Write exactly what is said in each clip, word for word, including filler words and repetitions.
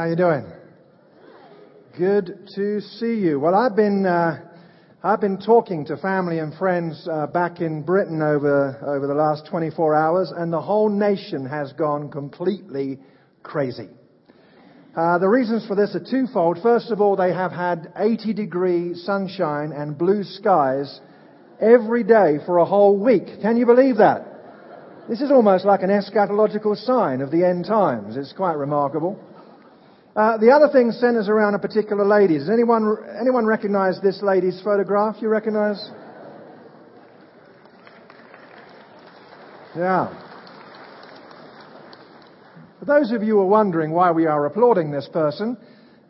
How you doing? Good to see you. Well, I've been uh, I've been talking to family and friends uh, back in Britain over over the last twenty-four hours, and the whole nation has gone completely crazy. Uh, the reasons for this are twofold. First of all, they have had eighty degree sunshine and blue skies every day for a whole week. Can you believe that? This is almost like an eschatological sign of the end times. It's quite remarkable. Uh, the other thing centers around a particular lady. Does anyone anyone recognize this lady's photograph? You recognize? Yeah. For those of you who are wondering why we are applauding this person,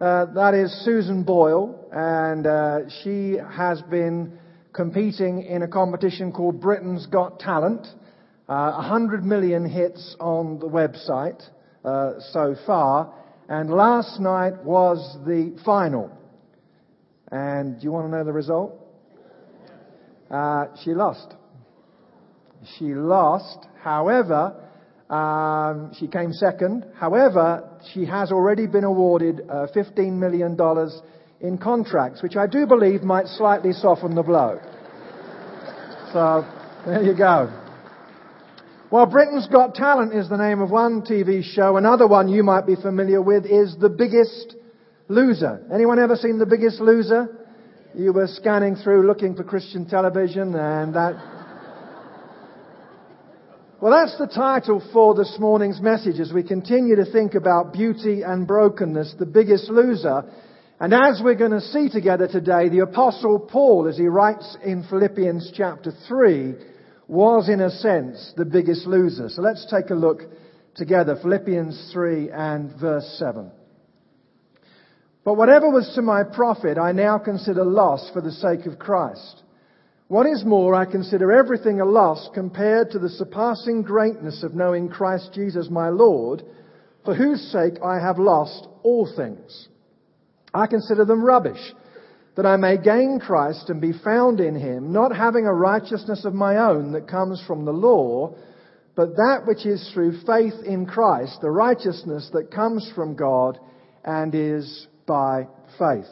uh, that is Susan Boyle, and uh, she has been competing in a competition called Britain's Got Talent. Uh, one hundred million hits on the website uh, so far. And last night was the final. And do you want to know the result? Uh, she lost. She lost. However, um, she came second. However, she has already been awarded uh, fifteen million dollars in contracts, which I do believe might slightly soften the blow. So, there you go. Well, Britain's Got Talent is the name of one T V show. Another one you might be familiar with is The Biggest Loser. Anyone ever seen The Biggest Loser? You were scanning through looking for Christian television and that... Well, that's the title for this morning's message as we continue to think about beauty and brokenness, The Biggest Loser. And as we're going to see together today, the Apostle Paul, as he writes in Philippians chapter three, was, in a sense, the biggest loser. So let's take a look together. Philippians three and verse seven. But whatever was to my profit, I now consider loss for the sake of Christ. What is more, I consider everything a loss compared to the surpassing greatness of knowing Christ Jesus my Lord, for whose sake I have lost all things. I consider them rubbish, that I may gain Christ and be found in him, not having a righteousness of my own that comes from the law, but that which is through faith in Christ, the righteousness that comes from God and is by faith.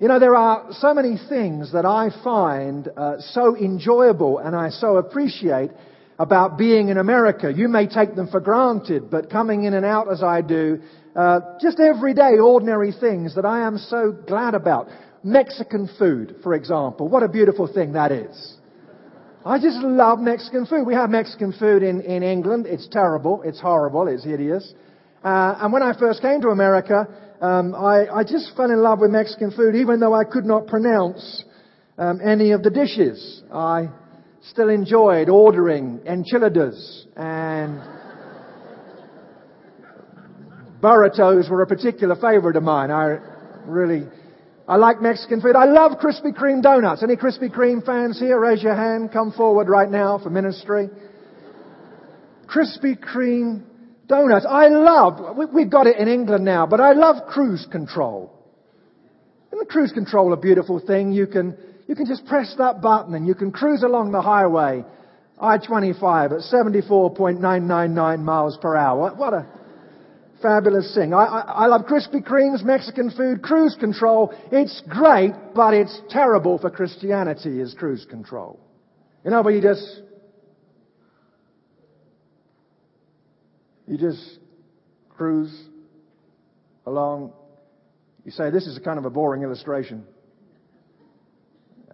You know, there are so many things that I find uh, so enjoyable and I so appreciate about being in America. You may take them for granted, but coming in and out as I do, uh, just everyday ordinary things that I am so glad about. Mexican food, for example. What a beautiful thing that is. I just love Mexican food. We have Mexican food in, in England. It's terrible. It's horrible. It's hideous. Uh, and when I first came to America, um, I, I just fell in love with Mexican food, even though I could not pronounce um, any of the dishes. I still enjoyed ordering enchiladas, and burritos were a particular favorite of mine. I really, I like Mexican food. I love Krispy Kreme donuts. Any Krispy Kreme fans here? Raise your hand. Come forward right now for ministry. Krispy Kreme donuts. I love, we, we've got it in England now, but I love cruise control. Isn't the cruise control a beautiful thing? You can You can just press that button and you can cruise along the highway, I twenty-five, at seventy-four point nine nine nine miles per hour. What a fabulous thing. I, I, I love Krispy Kreme's, Mexican food, cruise control. It's great, but it's terrible for Christianity, is cruise control. You know, but you just... You just cruise along. You say, this is a kind of a boring illustration.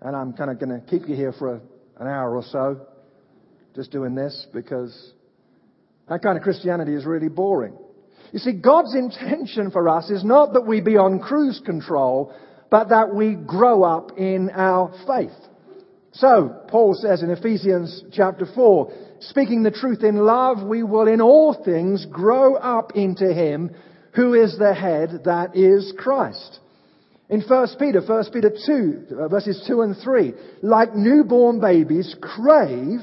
And I'm kind of going to keep you here for a, an hour or so, just doing this, because that kind of Christianity is really boring. You see, God's intention for us is not that we be on cruise control, but that we grow up in our faith. So, Paul says in Ephesians chapter four, speaking the truth in love, we will in all things grow up into him who is the head, that is Christ. In First Peter, First Peter two, verses two and three, like newborn babies, crave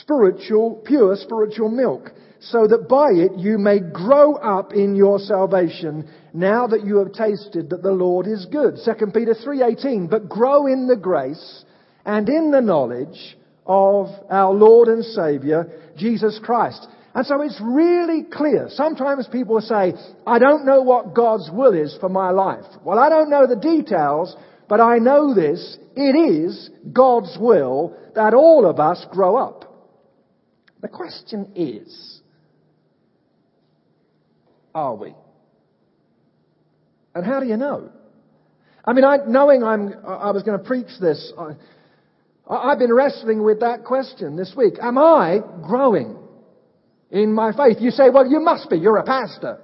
spiritual, pure spiritual milk, so that by it you may grow up in your salvation, now that you have tasted that the Lord is good. Second Peter three eighteen, but grow in the grace and in the knowledge of our Lord and Savior, Jesus Christ. And so it's really clear. Sometimes people say, I don't know what God's will is for my life. Well, I don't know the details, but I know this. It is God's will that all of us grow up. The question is, are we? And how do you know? I mean, I, knowing I'm, I was going to preach this, I, I've been wrestling with that question this week. Am I growing in my faith? You say, well, you must be. You're a pastor.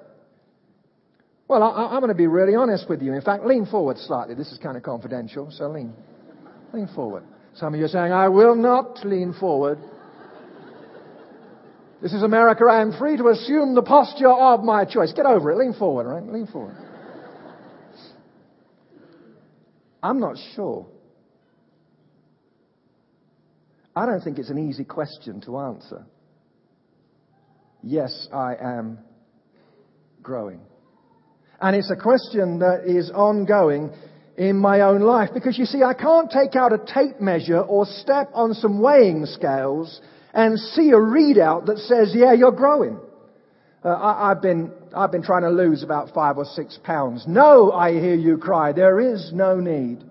Well, I, I'm going to be really honest with you. In fact, lean forward slightly. This is kind of confidential, so lean, lean forward. Some of you are saying, I will not lean forward. This is America. I am free to assume the posture of my choice. Get over it. Lean forward, right? Lean forward. I'm not sure. I don't think it's an easy question to answer. Yes, I am growing. And it's a question that is ongoing in my own life. Because you see, I can't take out a tape measure or step on some weighing scales and see a readout that says, yeah, you're growing. Uh, I, I've been... I've been trying to lose about five or six pounds. No, I hear you cry. There is no need.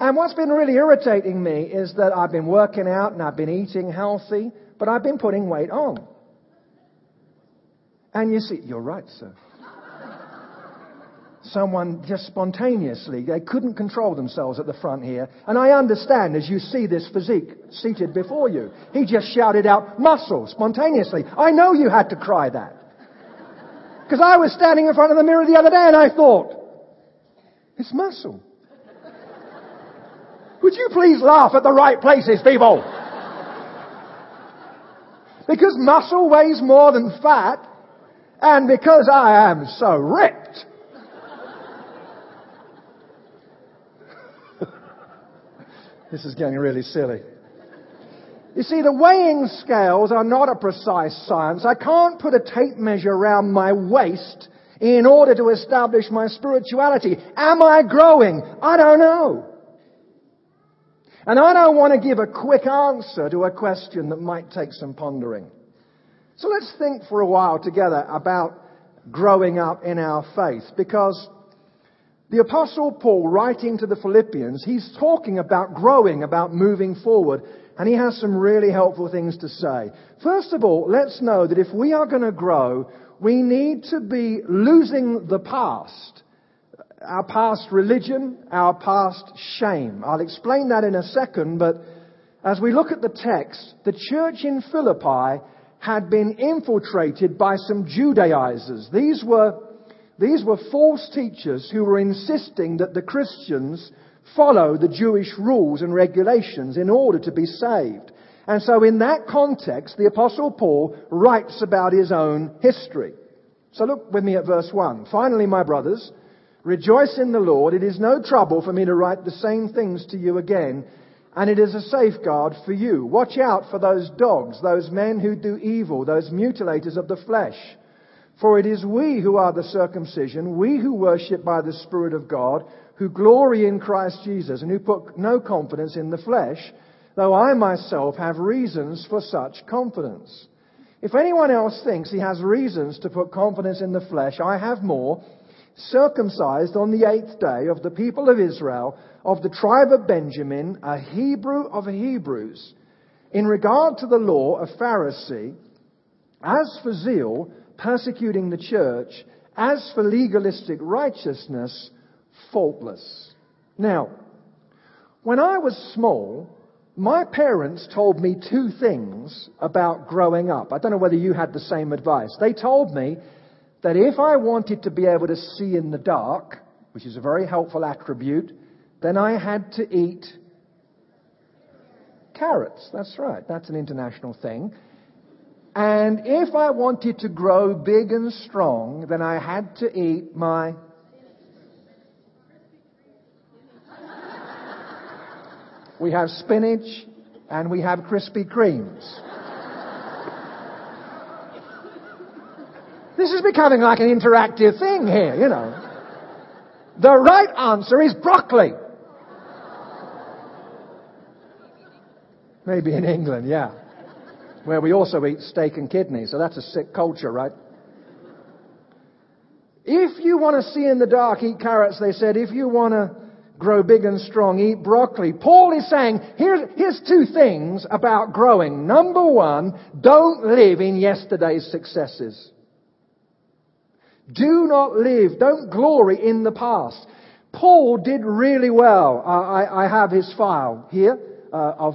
And what's been really irritating me is that I've been working out and I've been eating healthy, but I've been putting weight on. And you see, you're right, sir. Someone just spontaneously, they couldn't control themselves at the front here. And I understand as you see this physique seated before you. He just shouted out, muscle, spontaneously. I know you had to cry that. Because I was standing in front of the mirror the other day and I thought, it's muscle. Would you please laugh at the right places, people? Because muscle weighs more than fat. And because I am so ripped. This is getting really silly. You see, the weighing scales are not a precise science. I can't put a tape measure around my waist in order to establish my spirituality. Am I growing? I don't know. And I don't want to give a quick answer to a question that might take some pondering. So let's think for a while together about growing up in our faith, because the Apostle Paul, writing to the Philippians, he's talking about growing, about moving forward, and he has some really helpful things to say. First of all, let's know that if we are going to grow, we need to be losing the past, our past religion, our past shame. I'll explain that in a second, but as we look at the text, the church in Philippi had been infiltrated by some Judaizers. These were These were false teachers who were insisting that the Christians follow the Jewish rules and regulations in order to be saved. And so in that context, the Apostle Paul writes about his own history. So look with me at verse one. Finally, my brothers, rejoice in the Lord. It is no trouble for me to write the same things to you again, and it is a safeguard for you. Watch out for those dogs, those men who do evil, those mutilators of the flesh. For it is we who are the circumcision, we who worship by the Spirit of God, who glory in Christ Jesus, and who put no confidence in the flesh, though I myself have reasons for such confidence. If anyone else thinks he has reasons to put confidence in the flesh, I have more. Circumcised on the eighth day, of the people of Israel, of the tribe of Benjamin, a Hebrew of Hebrews, in regard to the law, a Pharisee, as for zeal, persecuting the church, as for legalistic righteousness, faultless. Now, when I was small, my parents told me two things about growing up. I don't know whether you had the same advice. They told me that if I wanted to be able to see in the dark, which is a very helpful attribute, then I had to eat carrots. That's right. That's an international thing. And if I wanted to grow big and strong, then I had to eat my... We have spinach and we have Krispy Kremes. This is becoming like an interactive thing here, you know. The right answer is broccoli. Maybe in England, yeah. Where we also eat steak and kidneys, so that's a sick culture, right? If you want to see in the dark, eat carrots, they said. If you want to grow big and strong, eat broccoli. Paul is saying, here's, here's two things about growing. Number one, don't live in yesterday's successes. Do not live, don't glory in the past. Paul did really well. I, I, I have his file here uh, of,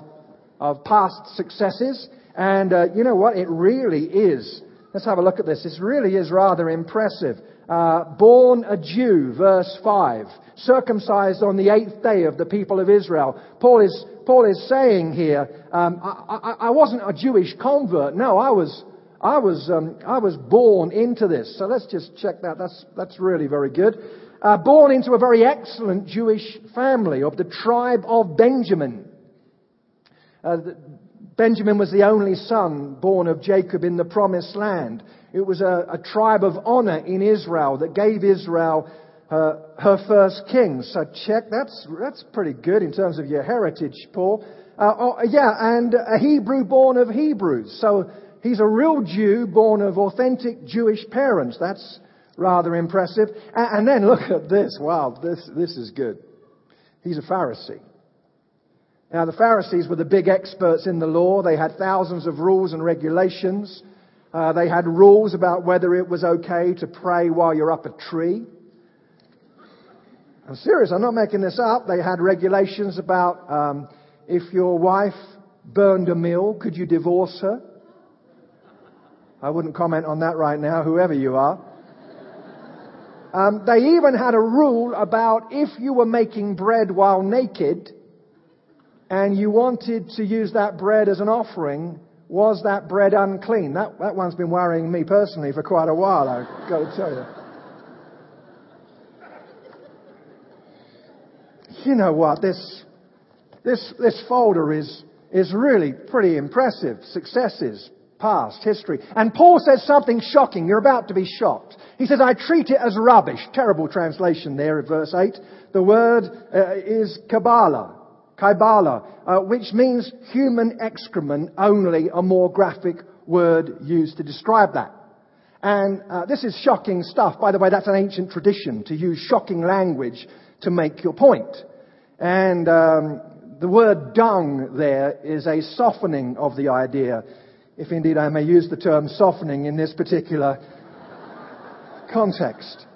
of past successes. And uh, you know what? It really is. Let's have a look at this. This really is rather impressive. Uh, born a Jew, verse five. Circumcised on the eighth day of the people of Israel. Paul is Paul is saying here, um, I, I, I wasn't a Jewish convert. No, I was I was um, I was born into this. So let's just check that. That's that's really very good. Uh, born into a very excellent Jewish family of the tribe of Benjamin. Uh, the, Benjamin was the only son born of Jacob in the Promised Land. It was a, a tribe of honor in Israel that gave Israel her, her first king. So check, that's that's pretty good in terms of your heritage, Paul. Uh, oh, yeah, and a Hebrew born of Hebrews. So he's a real Jew born of authentic Jewish parents. That's rather impressive. And, and then look at this. Wow, this this is good. He's a Pharisee. Now, the Pharisees were the big experts in the law. They had thousands of rules and regulations. Uh, they had rules about whether it was okay to pray while you're up a tree. I'm serious. I'm not making this up. They had regulations about um, if your wife burned a meal, could you divorce her? I wouldn't comment on that right now, whoever you are. Um, they even had a rule about if you were making bread while naked, and you wanted to use that bread as an offering, was that bread unclean? That that one's been worrying me personally for quite a while, I've got to tell you. You know what? This this this folder is is really pretty impressive. Successes, past, history. And Paul says something shocking. You're about to be shocked. He says, I treat it as rubbish. Terrible translation there in verse eight. The word uh, is Kabbalah. Kaibala, uh, which means human excrement, only a more graphic word used to describe that. And uh, this is shocking stuff. By the way, that's an ancient tradition, to use shocking language to make your point. And um, the word dung there is a softening of the idea, if indeed I may use the term softening in this particular context.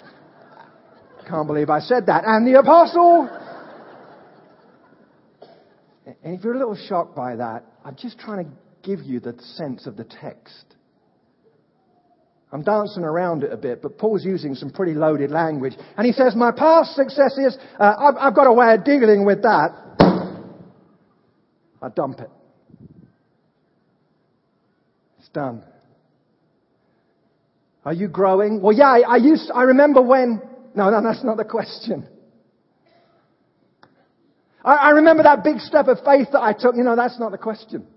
Can't believe I said that. And the apostle... And if you're a little shocked by that, I'm just trying to give you the sense of the text. I'm dancing around it a bit, but Paul's using some pretty loaded language. And he says, my past successes, uh, I've, I've got a way of dealing with that. I dump it. It's done. Are you growing? Well, yeah, I, I used, I remember when... No, no, that's not the question. I remember that big step of faith that I took. You know, that's not the question.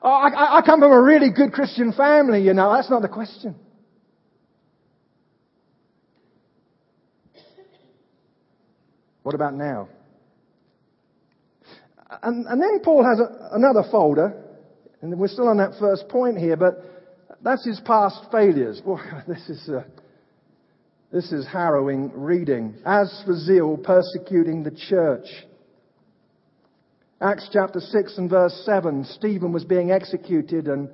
Oh, I, I come from a really good Christian family, you know. That's not the question. What about now? And, and then Paul has a, another folder. And we're still on that first point here, but that's his past failures. Boy, this is... Uh, This is harrowing reading. As for zeal, persecuting the church. Acts chapter six and verse seven, Stephen was being executed and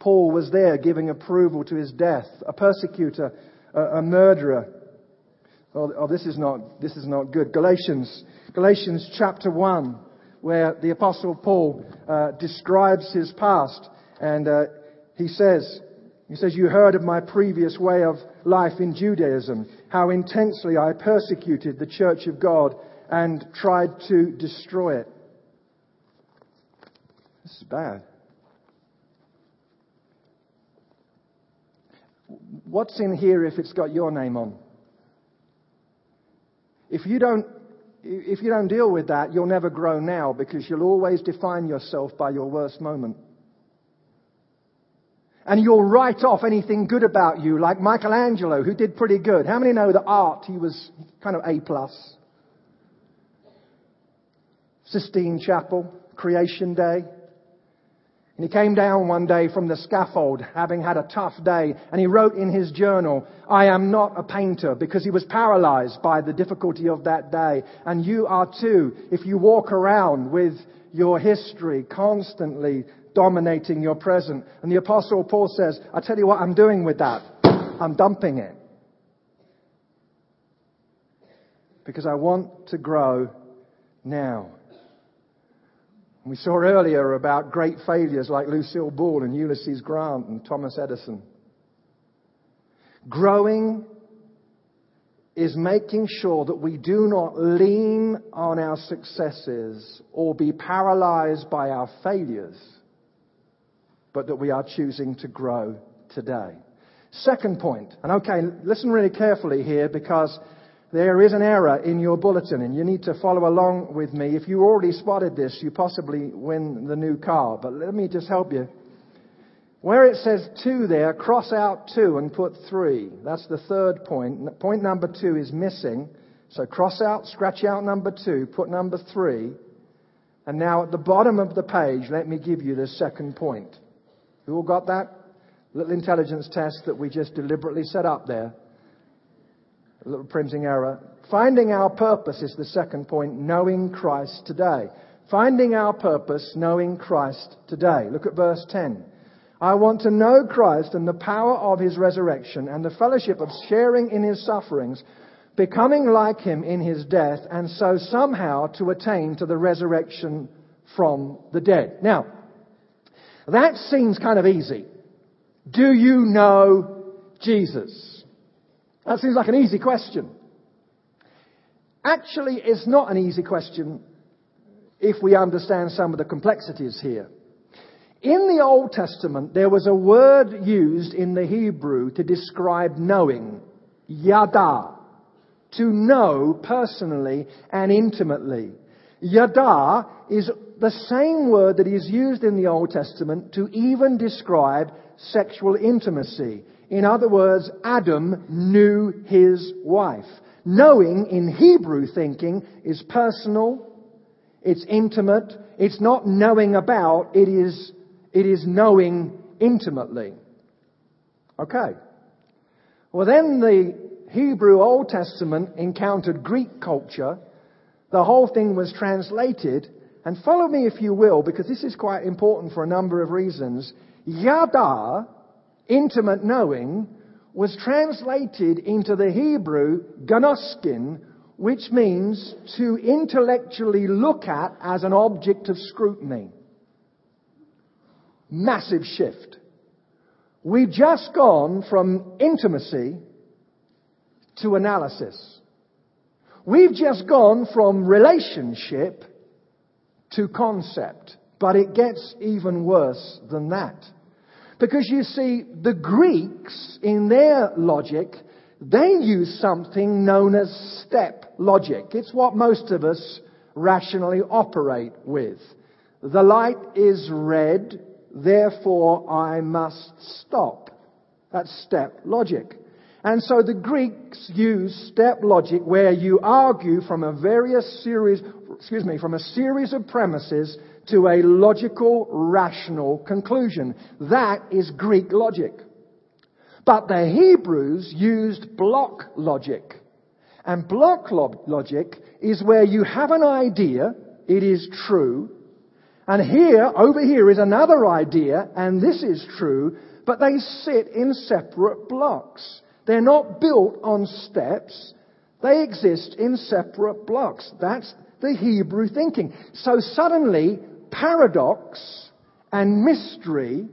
Paul was there giving approval to his death. A persecutor, a, a murderer. Oh, oh, this is not, this is not good. Galatians, Galatians chapter one, where the Apostle Paul uh, describes his past, and uh, he says... He says, you heard of my previous way of life in Judaism, how intensely I persecuted the church of God and tried to destroy it. This is bad. What's in here if it's got your name on? If you don't, if you don't deal with that, you'll never grow now, because you'll always define yourself by your worst moment. And you'll write off anything good about you, like Michelangelo, who did pretty good. How many know that art, he was kind of A plus? Sistine Chapel, creation day. And he came down one day from the scaffold, having had a tough day, and he wrote in his journal, "I am not a painter," because he was paralyzed by the difficulty of that day. And you are too, if you walk around with your history constantly dominating your present. And the Apostle Paul says, I tell you what I'm doing with that. I'm dumping it. Because I want to grow now. We saw earlier about great failures like Lucille Ball and Ulysses Grant and Thomas Edison. Growing is making sure that we do not lean on our successes or be paralyzed by our failures, but that we are choosing to grow today. Second point, and okay, listen really carefully here because there is an error in your bulletin and you need to follow along with me. If you already spotted this, you possibly win the new car. But let me just help you. Where it says two there, cross out two and put three. That's the third point. Point number two is missing. So cross out, scratch out number two, put number three. And now at the bottom of the page, let me give you the second point. Who all got that? Little intelligence test that we just deliberately set up there. A little printing error. Finding our purpose is the second point. Knowing Christ today. Finding our purpose, knowing Christ today. Look at verse ten. I want to know Christ and the power of his resurrection and the fellowship of sharing in his sufferings, becoming like him in his death, and so somehow to attain to the resurrection from the dead. Now, that seems kind of easy. Do you know Jesus? That seems like an easy question. Actually, it's not an easy question if we understand some of the complexities here. In the Old Testament, there was a word used in the Hebrew to describe knowing, Yada, to know personally and intimately. Yada is the same word that is used in the Old Testament to even describe sexual intimacy. In other words, Adam knew his wife. Knowing, in Hebrew thinking, is personal, it's intimate, it's not knowing about, it is, it is knowing intimately. Okay. Well, then the Hebrew Old Testament encountered Greek culture. The whole thing was translated. And follow me if you will, because this is quite important for a number of reasons. Yada, intimate knowing, was translated into the Hebrew ganoskin, which means to intellectually look at as an object of scrutiny. Massive shift. We've just gone from intimacy to analysis. We've just gone from relationship to concept. But it gets even worse than that. Because you see, the Greeks, in their logic, they use something known as step logic. It's what most of us rationally operate with. The light is red, therefore I must stop. That's step logic. And so the Greeks use step logic where you argue from a various series, excuse me, from a series of premises to a logical, rational conclusion. That is Greek logic. But the Hebrews used block logic. And block lo- logic is where you have an idea, it is true, and here, over here is another idea, and this is true, but they sit in separate blocks. They're not built on steps, they exist in separate blocks. That's the Hebrew thinking. So suddenly, paradox and mystery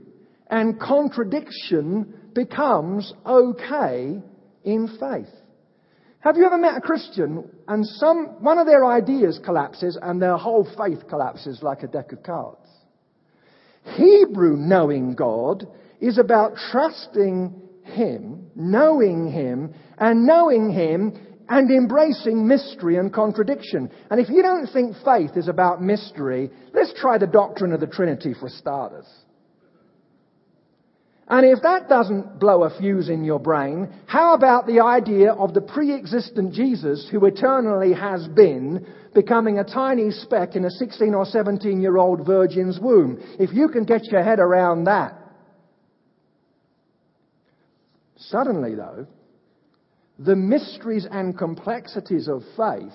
and contradiction becomes okay in faith. Have you ever met a Christian and some one of their ideas collapses and their whole faith collapses like a deck of cards? Hebrew knowing God is about trusting Him, knowing Him, and knowing Him and embracing mystery and contradiction. And if you don't think faith is about mystery, let's try the doctrine of the Trinity for starters. And if that doesn't blow a fuse in your brain, how about the idea of the pre-existent Jesus who eternally has been becoming a tiny speck in a sixteen or seventeen year old virgin's womb? If you can get your head around that. Suddenly, though, the mysteries and complexities of faith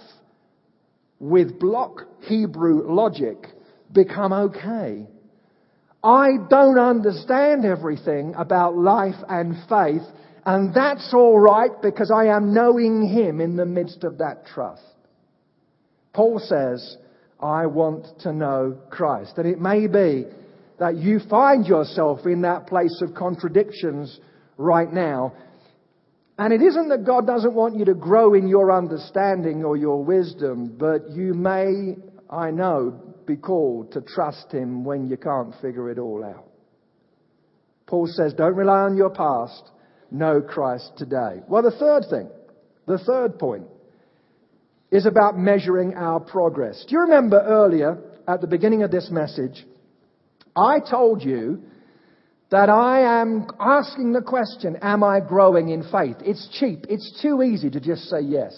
with block Hebrew logic become okay. I don't understand everything about life and faith, and that's all right because I am knowing Him in the midst of that trust. Paul says, I want to know Christ. And it may be that you find yourself in that place of contradictions right now. And it isn't that God doesn't want you to grow in your understanding or your wisdom, but you may, I know, be called to trust Him when you can't figure it all out. Paul says, don't rely on your past, know Christ today. Well, the third thing, the third point, is about measuring our progress. Do you remember earlier, at the beginning of this message, I told you that I am asking the question, am I growing in faith? It's cheap. It's too easy to just say yes.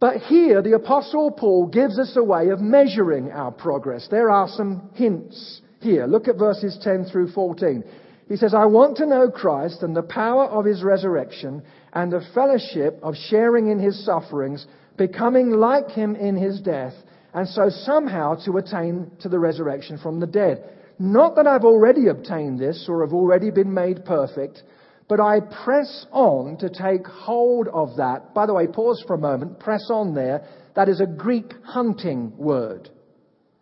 But here, the Apostle Paul gives us a way of measuring our progress. There are some hints here. Look at verses ten through fourteen. He says, I want to know Christ and the power of His resurrection and the fellowship of sharing in His sufferings, becoming like Him in His death, and so somehow to attain to the resurrection from the dead. Not that I've already obtained this or have already been made perfect, but I press on to take hold of that. By the way, pause for a moment. Press on there. That is a Greek hunting word.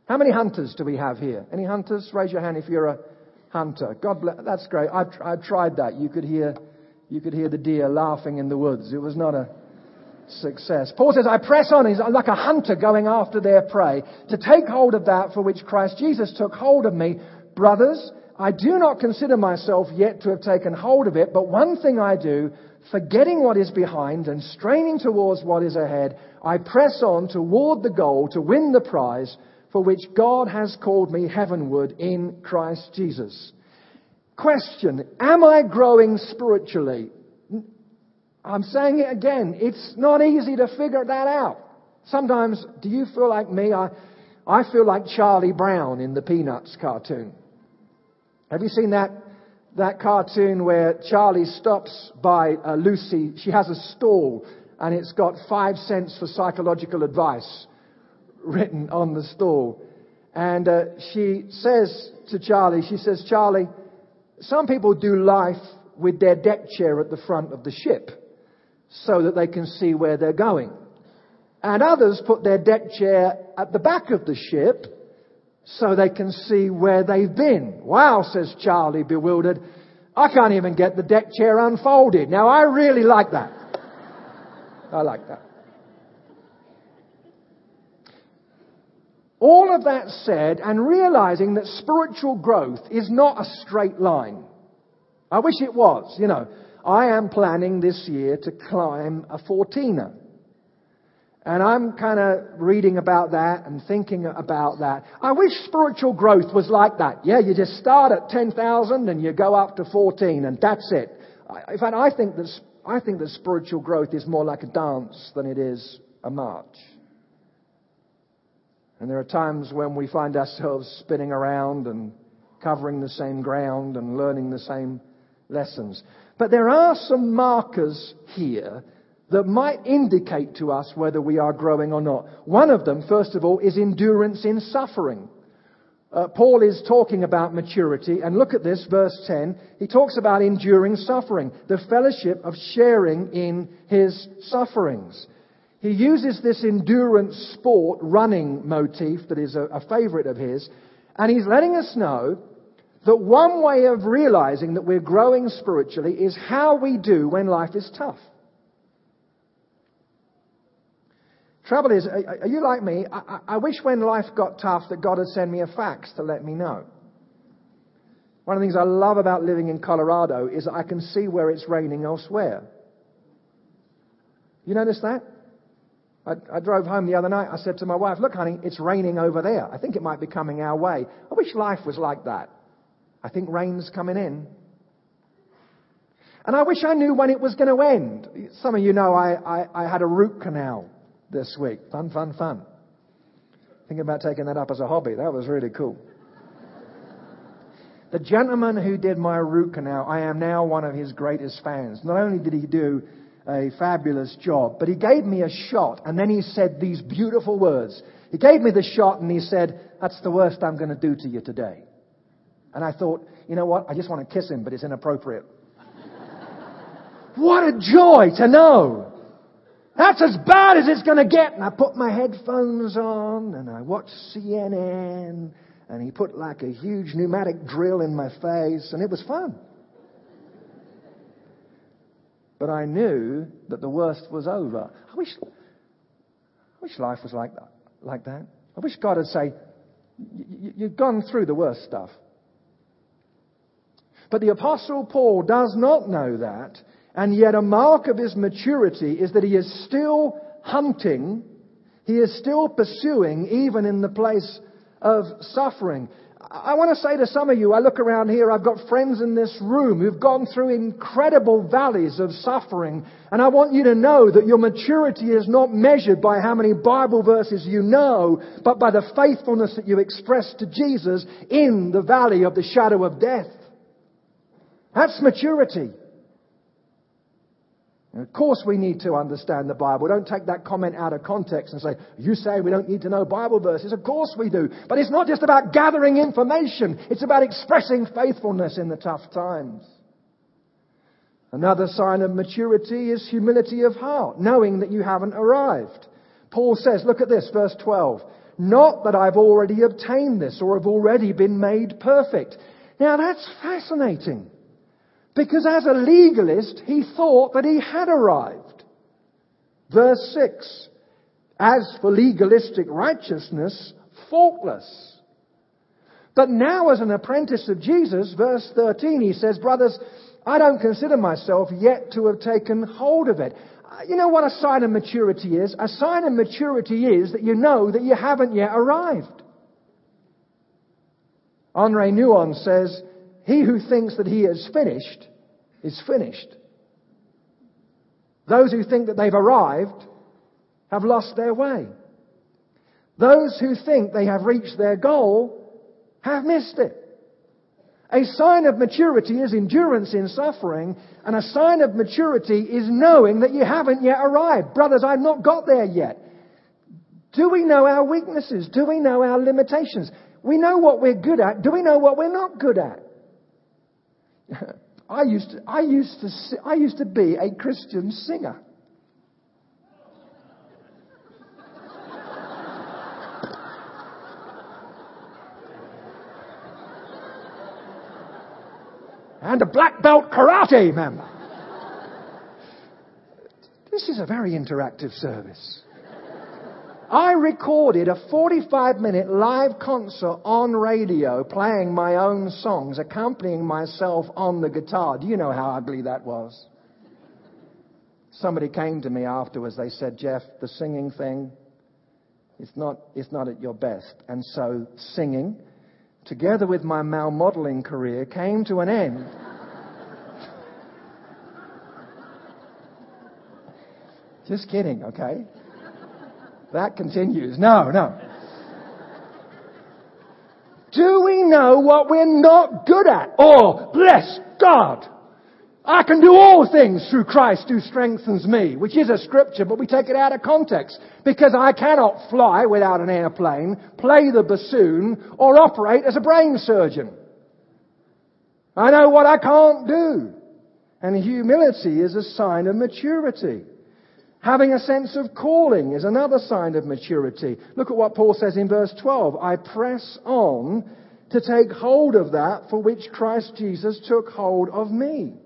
How many hunters do we have here? Any hunters? Raise your hand if you're a hunter. God bless. That's great. I've, I've tried that. You could hear, you could hear the deer laughing in the woods. It was not a success. Paul says, I press on. He's like a hunter going after their prey, to take hold of that for which Christ Jesus took hold of me. Brothers, I do not consider myself yet to have taken hold of it, but one thing I do, forgetting what is behind and straining towards what is ahead, I press on toward the goal to win the prize for which God has called me heavenward in Christ Jesus. Question, am I growing spiritually? I'm saying it again. It's not easy to figure that out. Sometimes, do you feel like me? I, I feel like Charlie Brown in the Peanuts cartoon. Have you seen that, that cartoon where Charlie stops by uh, Lucy? She has a stall and it's got five cents for psychological advice written on the stall. And uh, she says to Charlie, she says, Charlie, some people do life with their deck chair at the front of the ship, so that they can see where they're going. And others put their deck chair at the back of the ship so they can see where they've been. Wow, says Charlie, bewildered. I can't even get the deck chair unfolded. Now, I really like that. I like that. All of that said, and realizing that spiritual growth is not a straight line. I wish it was. You know, I am planning this year to climb a fourteener. And I'm kind of reading about that and thinking about that. I wish spiritual growth was like that. Yeah, you just start at ten thousand and you go up to fourteen and that's it. In fact, I think that, I think that spiritual growth is more like a dance than it is a march. And there are times when we find ourselves spinning around and covering the same ground and learning the same lessons. But there are some markers here that might indicate to us whether we are growing or not. One of them, first of all, is endurance in suffering. Uh, Paul is talking about maturity, and look at this, verse ten. He talks about enduring suffering, the fellowship of sharing in his sufferings. He uses this endurance sport running motif that is a, a favorite of his, and he's letting us know that one way of realizing that we're growing spiritually is how we do when life is tough. Trouble is, are you like me? I, I wish when life got tough that God had sent me a fax to let me know. One of the things I love about living in Colorado is that I can see where it's raining elsewhere. You notice that? I, I drove home the other night. I said to my wife, look, honey, it's raining over there. I think it might be coming our way. I wish life was like that. I think rain's coming in. And I wish I knew when it was going to end. Some of you know I, I, I had a root canal this week. Fun, fun, fun. Thinking about taking that up as a hobby. That was really cool. The gentleman who did my root canal, I am now one of his greatest fans. Not only did he do a fabulous job, but he gave me a shot and then he said these beautiful words. He gave me the shot and he said, "That's the worst I'm going to do to you today." And I thought, you know what? I just want to kiss him, but it's inappropriate. What a joy to know. That's as bad as it's going to get. And I put my headphones on and I watched C N N. And he put like a huge pneumatic drill in my face, and it was fun. But I knew that the worst was over. I wish, I wish life was like that. Like that. I wish God would say, "You've gone through the worst stuff." But the Apostle Paul does not know that, and yet a mark of his maturity is that he is still hunting, he is still pursuing, even in the place of suffering. I want to say to some of you, I look around here, I've got friends in this room who've gone through incredible valleys of suffering, and I want you to know that your maturity is not measured by how many Bible verses you know, but by the faithfulness that you express to Jesus in the valley of the shadow of death. That's maturity. And of course we need to understand the Bible. Don't take that comment out of context and say, "You say we don't need to know Bible verses." Of course we do. But it's not just about gathering information. It's about expressing faithfulness in the tough times. Another sign of maturity is humility of heart, knowing that you haven't arrived. Paul says, look at this, verse twelve. "Not that I've already obtained this or have already been made perfect." Now that's fascinating. Because as a legalist, he thought that he had arrived. Verse six, "As for legalistic righteousness, faultless." But now as an apprentice of Jesus, verse thirteen, he says, "Brothers, I don't consider myself yet to have taken hold of it." You know what a sign of maturity is? A sign of maturity is that you know that you haven't yet arrived. Henri Nouwen says, "He who thinks that he is finished, is finished. Those who think that they've arrived have lost their way. Those who think they have reached their goal have missed it." A sign of maturity is endurance in suffering, and a sign of maturity is knowing that you haven't yet arrived. "Brothers, I've not got there yet." Do we know our weaknesses? Do we know our limitations? We know what we're good at. Do we know what we're not good at? I used to, I used to, I used to be a Christian singer. And a black belt karate member. This is a very interactive service. I recorded a forty-five minute live concert on radio playing my own songs, accompanying myself on the guitar. Do you know how ugly that was? Somebody came to me afterwards. They said, "Jeff, the singing thing, it's not, it's not at your best." And so singing, together with my malmodeling career, came to an end. Just kidding, okay? That continues. No, no. Do we know what we're not good at? Oh, bless God. "I can do all things through Christ who strengthens me," which is a scripture, but we take it out of context. Because I cannot fly without an airplane, play the bassoon, or operate as a brain surgeon. I know what I can't do. And humility is a sign of maturity. Having a sense of calling is another sign of maturity. Look at what Paul says in verse twelve. "I press on to take hold of that for which Christ Jesus took hold of me."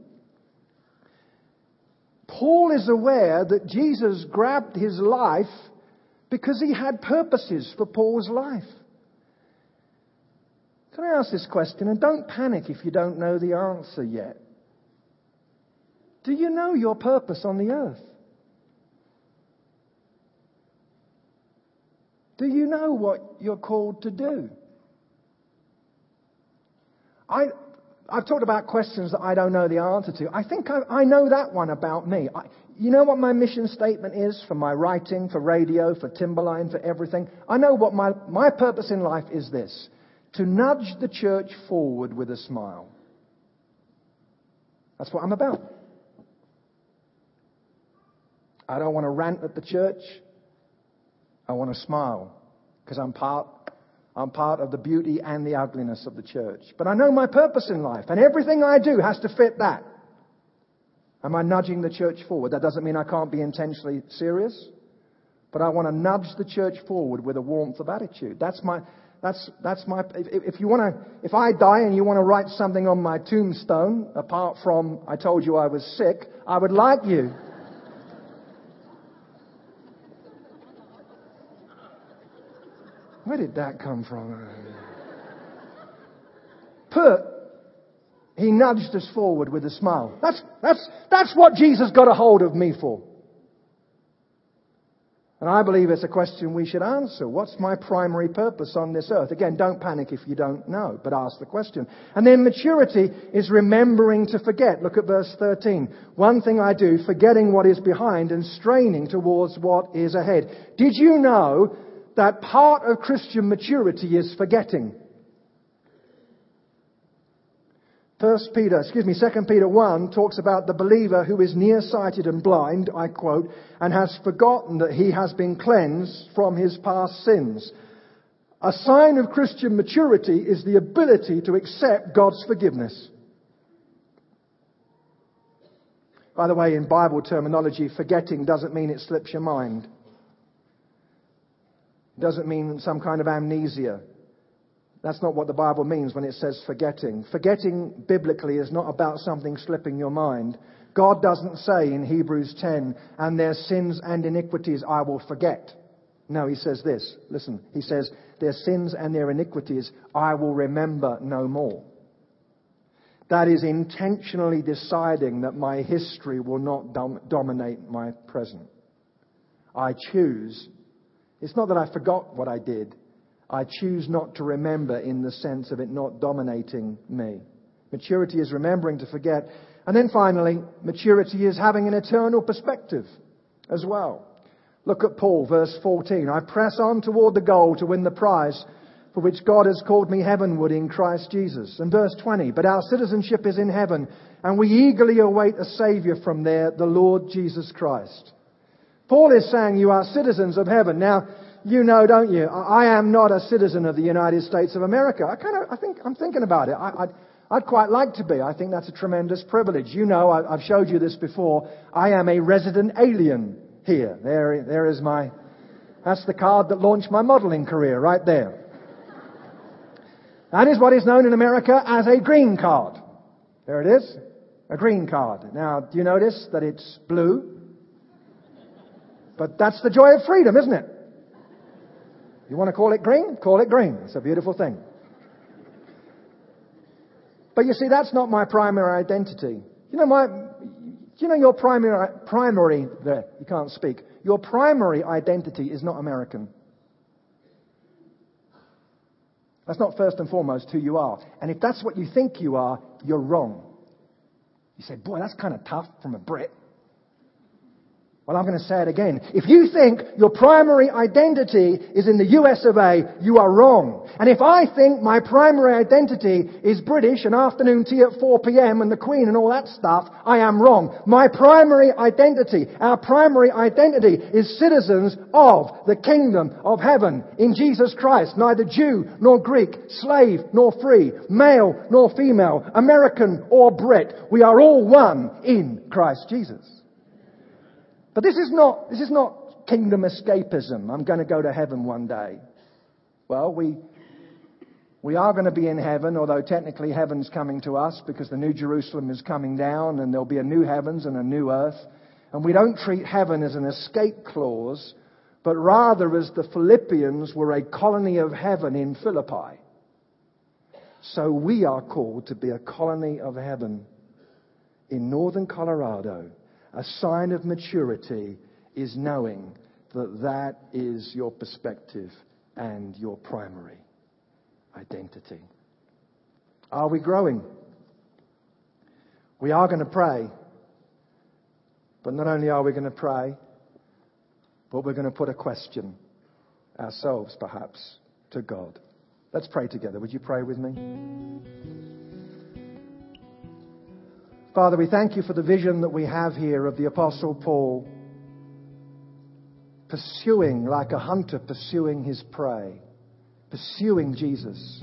Paul is aware that Jesus grabbed his life because he had purposes for Paul's life. Can I ask this question? And don't panic if you don't know the answer yet. Do you know your purpose on the earth? Do you know what you're called to do? I, I've talked about questions that I don't know the answer to. I think I, I know that one about me. I, you know what my mission statement is for my writing, for radio, for Timberline, for everything? I know what my, my purpose in life is this. To nudge the church forward with a smile. That's what I'm about. I don't want to rant at the church. I want to smile. Because I'm part I'm part of the beauty and the ugliness of the church. But I know my purpose in life, and everything I do has to fit that. Am I nudging the church forward? That doesn't mean I can't be intentionally serious, but I want to nudge the church forward with a warmth of attitude. That's my, that's, that's my, if, if you want to, if I die and you want to write something on my tombstone, apart from, I told you I was sick, I would like you. Where did that come from? Put, he nudged us forward with a smile. That's, that's, that's what Jesus got a hold of me for. And I believe it's a question we should answer. What's my primary purpose on this earth? Again, don't panic if you don't know, but ask the question. And then maturity is remembering to forget. Look at verse thirteen. One thing I do, forgetting what is behind and straining towards what is ahead. Did you know that part of Christian maturity is forgetting? First Peter, excuse me, Second Peter one talks about the believer who is nearsighted and blind, I quote, and has forgotten that he has been cleansed from his past sins. A sign of Christian maturity is the ability to accept God's forgiveness. By the way, in Bible terminology, forgetting doesn't mean it slips your mind. Doesn't mean some kind of amnesia. That's not what the Bible means when it says forgetting. Forgetting biblically is not about something slipping your mind. God doesn't say in Hebrews ten, and their sins and iniquities I will forget. No, he says this. Listen, he says, their sins and their iniquities I will remember no more. That is intentionally deciding that my history will not dom- dominate my present. I choose. It's not that I forgot what I did. I choose not to remember in the sense of it not dominating me. Maturity is remembering to forget. And then finally, maturity is having an eternal perspective as well. Look at Paul, verse fourteen. I press on toward the goal to win the prize for which God has called me heavenward in Christ Jesus. And verse twenty, but our citizenship is in heaven, and we eagerly await a Savior from there, the Lord Jesus Christ. Paul is saying you are citizens of heaven. Now, you know, don't you? I am not a citizen of the United States of America. I kind of, I think, I'm thinking about it. I, I'd, I'd quite like to be. I think that's a tremendous privilege. You know, I, I've showed you this before. I am a resident alien here. There, there is my, that's the card that launched my modeling career right there. That is what is known in America as a green card. There it is. A green card. Now, do you notice that it's blue? But that's the joy of freedom, isn't it? You want to call it green? Call it green. It's a beautiful thing. But you see, that's not my primary identity. You know, my, you know, your primary, primary, there, you can't speak. Your primary identity is not American. That's not first and foremost who you are. And if that's what you think you are, you're wrong. You say, boy, that's kind of tough from a Brit. Well, I'm going to say it again. If you think your primary identity is in the U S of A, you are wrong. And if I think my primary identity is British and afternoon tea at four p.m. and the Queen and all that stuff, I am wrong. My primary identity, our primary identity is citizens of the kingdom of heaven in Jesus Christ. Neither Jew nor Greek, slave nor free, male nor female, American or Brit. We are all one in Christ Jesus. But this is not this is not kingdom escapism. I'm going to go to heaven one day. Well, we we are going to be in heaven, although technically heaven's coming to us because the New Jerusalem is coming down and there'll be a new heavens and a new earth. And we don't treat heaven as an escape clause, but rather as the Philippians were a colony of heaven in Philippi. So we are called to be a colony of heaven in northern Colorado. A sign of maturity is knowing that that is your perspective and your primary identity. Are we growing? We are going to pray. But not only are we going to pray, but we're going to put a question ourselves, perhaps, to God. Let's pray together. Would you pray with me? Father, we thank you for the vision that we have here of the Apostle Paul pursuing like a hunter, pursuing his prey, pursuing Jesus,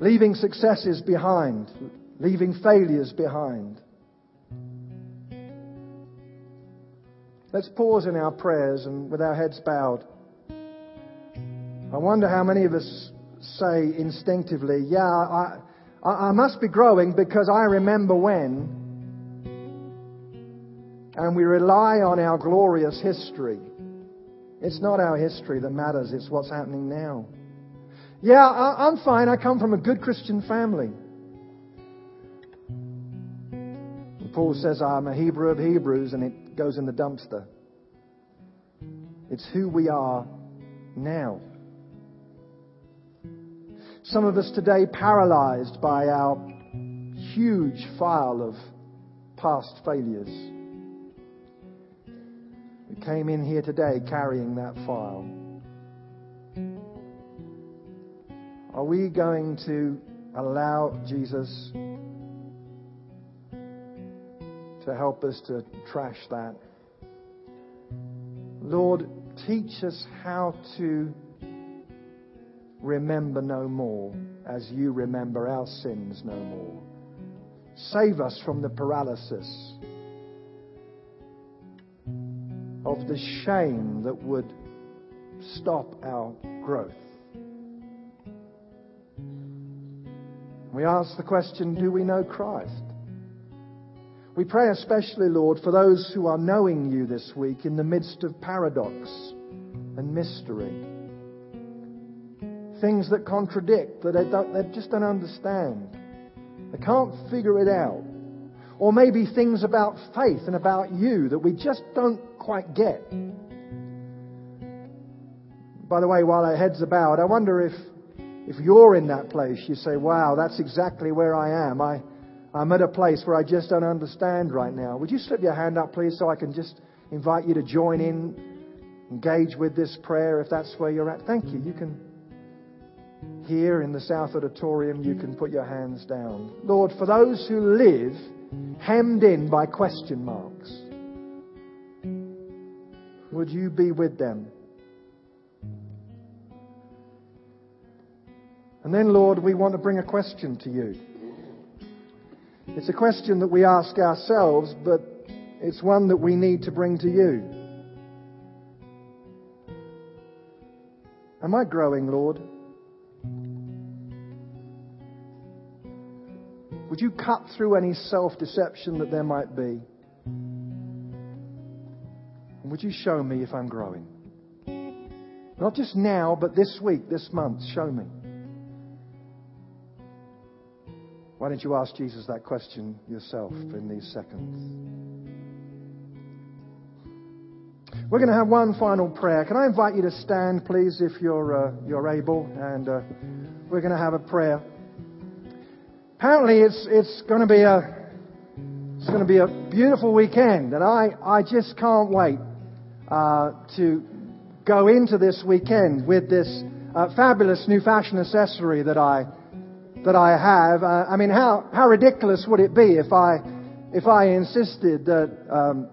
leaving successes behind, leaving failures behind. Let's pause in our prayers and with our heads bowed. I wonder how many of us say instinctively, yeah, I, I, I must be growing because I remember when. And we rely on our glorious history. It's not our history that matters, it's what's happening now. Yeah, I, I'm fine, I come from a good Christian family. And Paul says, I'm a Hebrew of Hebrews, and it goes in the dumpster. It's who we are now. Some of us today paralyzed by our huge file of past failures. We came in here today carrying that file. Are we going to allow Jesus to help us to trash that? Lord, teach us how to remember no more as you remember our sins no more. Save us from the paralysis of the shame that would stop our growth. We ask the question, do we know Christ? We pray especially, Lord, for those who are knowing you this week in the midst of paradox and mystery. Things that contradict, that they, don't, they just don't understand. They can't figure it out. Or maybe things about faith and about you that we just don't quite get. By the way, while our heads are bowed, I wonder if, if you're in that place. You say, wow, that's exactly where I am. I, I'm at a place where I just don't understand right now. Would you slip your hand up, please, so I can just invite you to join in, engage with this prayer if that's where you're at. Thank you. You can... Here in the South Auditorium, you can put your hands down. Lord, for those who live hemmed in by question marks, would you be with them? And then, Lord, we want to bring a question to you. It's a question that we ask ourselves, but it's one that we need to bring to you. Am I growing, Lord? Would you cut through any self-deception that there might be? And would you show me if I'm growing? Not just now, but this week, this month, show me. Why don't you ask Jesus that question yourself in these seconds? We're going to have one final prayer. Can I invite you to stand, please, if you're, uh, you're able? And uh, we're going to have a prayer. Apparently, it's it's going to be a it's going to be a beautiful weekend, and I, I just can't wait uh, to go into this weekend with this uh, fabulous new fashion accessory that I that I have. Uh, I mean, how how ridiculous would it be if I if I insisted that um,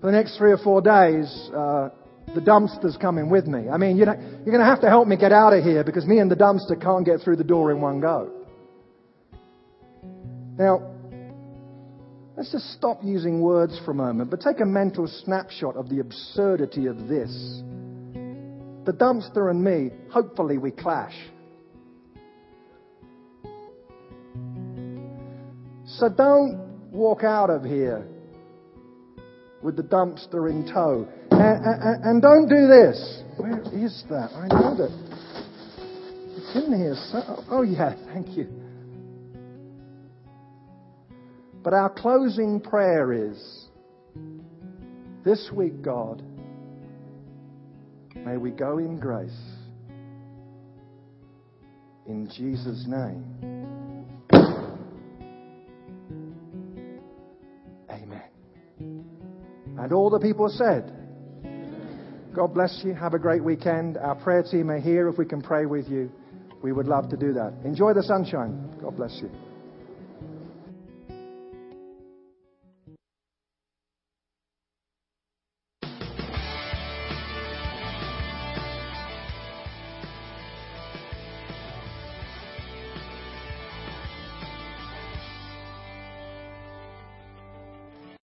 for the next three or four days uh, the dumpster's coming with me? I mean, you know, you're going to have to help me get out of here because me and the dumpster can't get through the door in one go. Now, let's just stop using words for a moment, but take a mental snapshot of the absurdity of this. The dumpster and me, hopefully we clash. So don't walk out of here with the dumpster in tow. And, and, and don't do this. Where is that? I know that. It's in here. So, oh, yeah, thank you. But our closing prayer is, this week, God, may we go in grace. In Jesus' name. And all the people said, God bless you. Have a great weekend. Our prayer team are here. If we can pray with you, we would love to do that. Enjoy the sunshine. God bless you.